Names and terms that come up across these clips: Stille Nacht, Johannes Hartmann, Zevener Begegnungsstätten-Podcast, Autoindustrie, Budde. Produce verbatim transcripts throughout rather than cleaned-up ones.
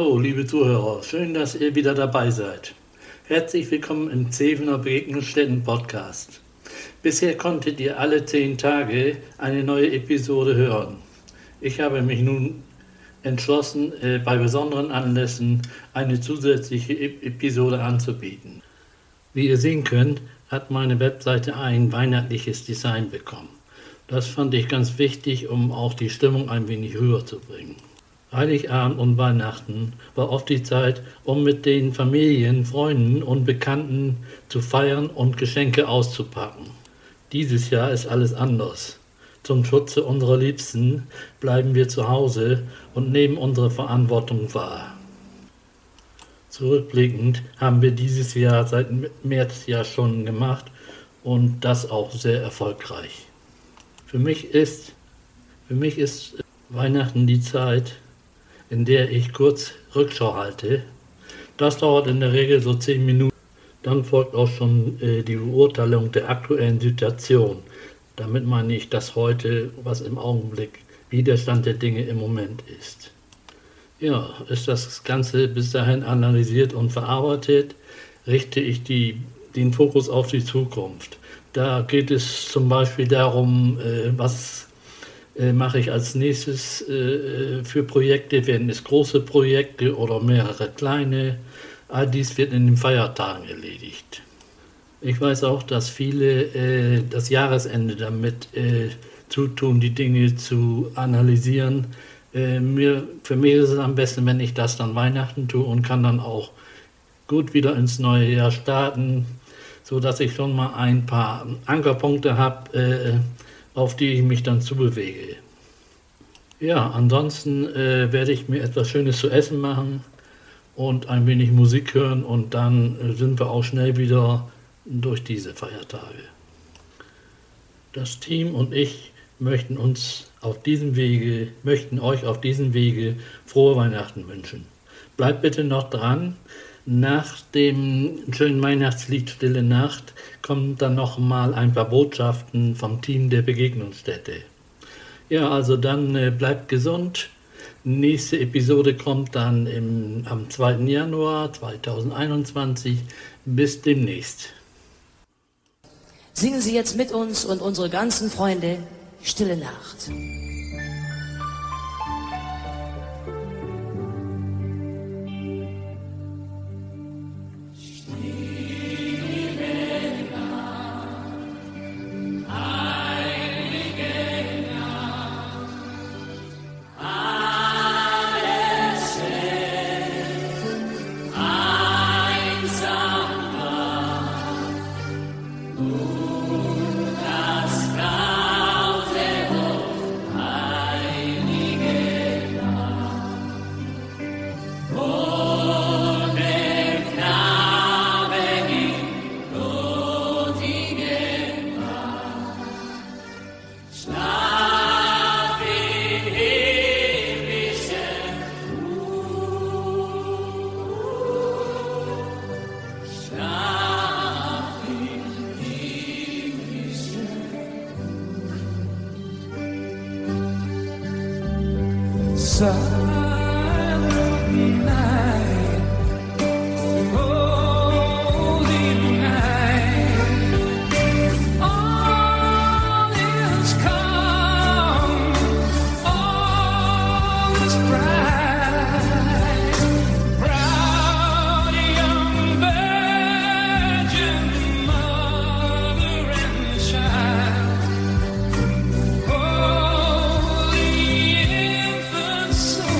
Hallo, liebe Zuhörer, schön, dass ihr wieder dabei seid. Herzlich willkommen im Zevener Begegnungsstätten-Podcast. Bisher konntet ihr alle zehn Tage eine neue Episode hören. Ich habe mich nun entschlossen, bei besonderen Anlässen eine zusätzliche Episode anzubieten. Wie ihr sehen könnt, hat meine Webseite ein weihnachtliches Design bekommen. Das fand ich ganz wichtig, um auch die Stimmung ein wenig rüberzubringen. Heiligabend und Weihnachten war oft die Zeit, um mit den Familien, Freunden und Bekannten zu feiern und Geschenke auszupacken. Dieses Jahr ist alles anders. Zum Schutze unserer Liebsten bleiben wir zu Hause und nehmen unsere Verantwortung wahr. Zurückblickend haben wir dieses Jahr seit März ja schon gemacht und das auch sehr erfolgreich. Für mich ist, für mich ist Weihnachten die Zeit, in der ich kurz Rückschau halte. Das dauert in der Regel so zehn Minuten. Dann folgt auch schon äh, die Beurteilung der aktuellen Situation. Damit meine ich das heute, was im Augenblick wie der Stand der Dinge im Moment ist. Ja, ist das Ganze bis dahin analysiert und verarbeitet, richte ich die, den Fokus auf die Zukunft. Da geht es zum Beispiel darum, äh, was mache ich als nächstes äh, für Projekte, werden es große Projekte oder mehrere kleine. All dies wird in den Feiertagen erledigt. Ich weiß auch, dass viele äh, das Jahresende damit äh, zutun, die Dinge zu analysieren. Äh, mir, für mich ist es am besten, wenn ich das dann Weihnachten tue und kann dann auch gut wieder ins neue Jahr starten, sodass ich schon mal ein paar Ankerpunkte habe, äh, auf die ich mich dann zubewege. Ja, ansonsten äh, werde ich mir etwas Schönes zu essen machen und ein wenig Musik hören und dann äh, sind wir auch schnell wieder durch diese Feiertage. Das Team und ich möchten uns auf diesem Wege, möchten euch auf diesem Wege frohe Weihnachten wünschen. Bleibt bitte noch dran. Nach dem schönen Weihnachtslied Stille Nacht kommen dann noch mal ein paar Botschaften vom Team der Begegnungsstätte. Ja, also dann äh, bleibt gesund. Nächste Episode kommt dann im, am zweiten Januar zweitausendeinundzwanzig. Bis demnächst. Singen Sie jetzt mit uns und unsere ganzen Freunde Stille Nacht. Silent night, holy night, all is calm, all is bright, proud young virgin, mother and child. So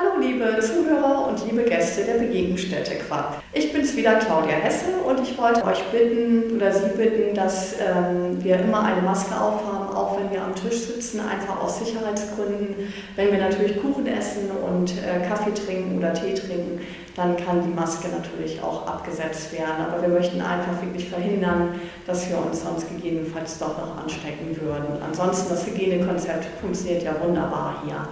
Hallo liebe Zuhörer und liebe Gäste der Begegnungsstätte Quapp. Ich bin's wieder, Claudia Hesse, und ich wollte euch bitten oder Sie bitten, dass ähm, wir immer eine Maske aufhaben, auch wenn wir am Tisch sitzen, einfach aus Sicherheitsgründen. Wenn wir natürlich Kuchen essen und äh, Kaffee trinken oder Tee trinken, dann kann die Maske natürlich auch abgesetzt werden. Aber wir möchten einfach wirklich verhindern, dass wir uns sonst gegebenenfalls doch noch anstecken würden. Ansonsten, das Hygienekonzept funktioniert ja wunderbar hier.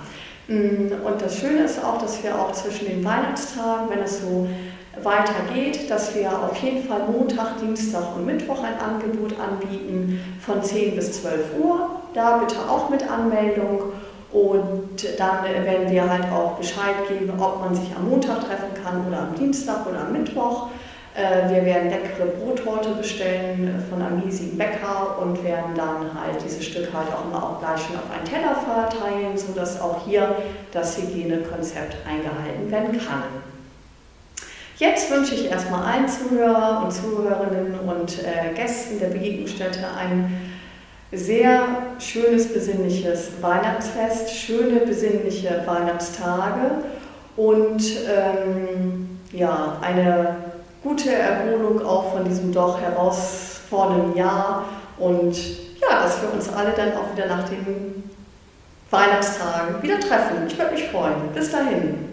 Und das Schöne ist auch, dass wir auch zwischen den Weihnachtstagen, wenn es so weitergeht, dass wir auf jeden Fall Montag, Dienstag und Mittwoch ein Angebot anbieten von zehn bis zwölf Uhr. Da bitte auch mit Anmeldung, und dann werden wir halt auch Bescheid geben, ob man sich am Montag treffen kann oder am Dienstag oder am Mittwoch. Wir werden leckere Brottorte bestellen von einem hiesigen Bäcker und werden dann halt dieses Stück halt auch immer auch gleich schon auf einen Teller verteilen, sodass auch hier das Hygienekonzept eingehalten werden kann. Jetzt wünsche ich erstmal allen Zuhörer und Zuhörerinnen und äh, Gästen der Begegnungsstätte ein sehr schönes, besinnliches Weihnachtsfest, schöne, besinnliche Weihnachtstage und ähm, ja, eine gute Erholung auch von diesem doch herausfordernden Jahr, und ja, dass wir uns alle dann auch wieder nach den Weihnachtstagen wieder treffen. Ich würde mich freuen. Bis dahin.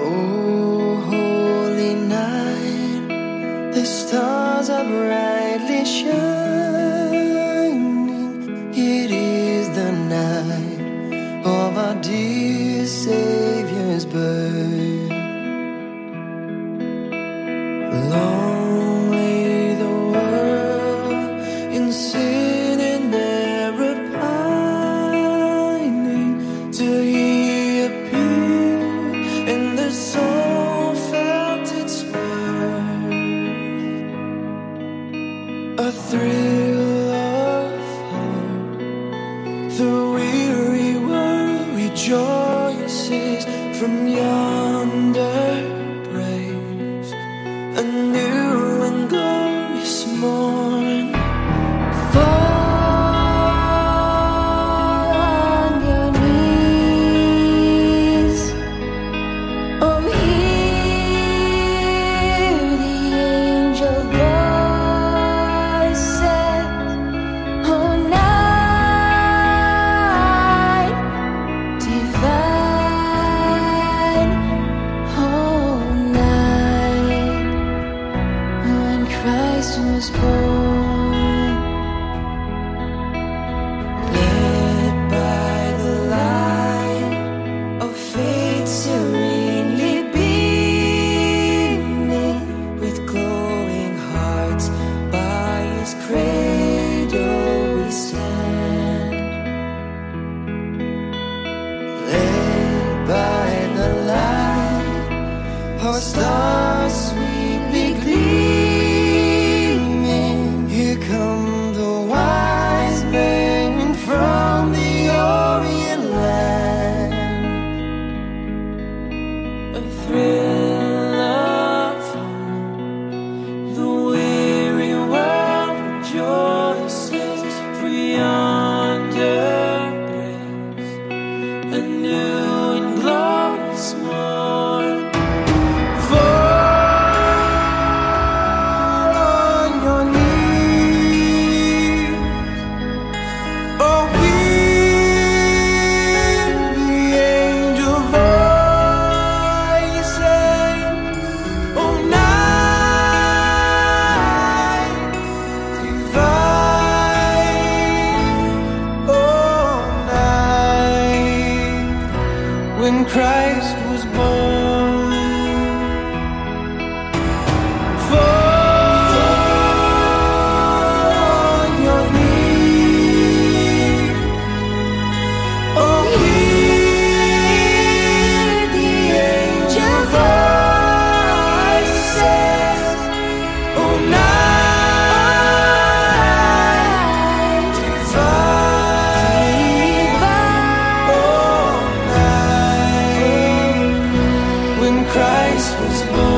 Oh, holy night, the stars are brightly shining. Savior's birth. Long lay the world in sin and error pining, till He appeared and the soul felt its worth. A thrill of hope through weary worry joy. From yonder breaks a new and glorious morn. Fall on your knees, oh hear the angel voices, oh night divine. Was born, led by the light of faith, serenely beaming with glowing hearts, by His cradle we stand. Led by the light, our stars sweetly gleam. When Christ was born, fall on your knees, oh hear the angel voices, oh night. Christ was born.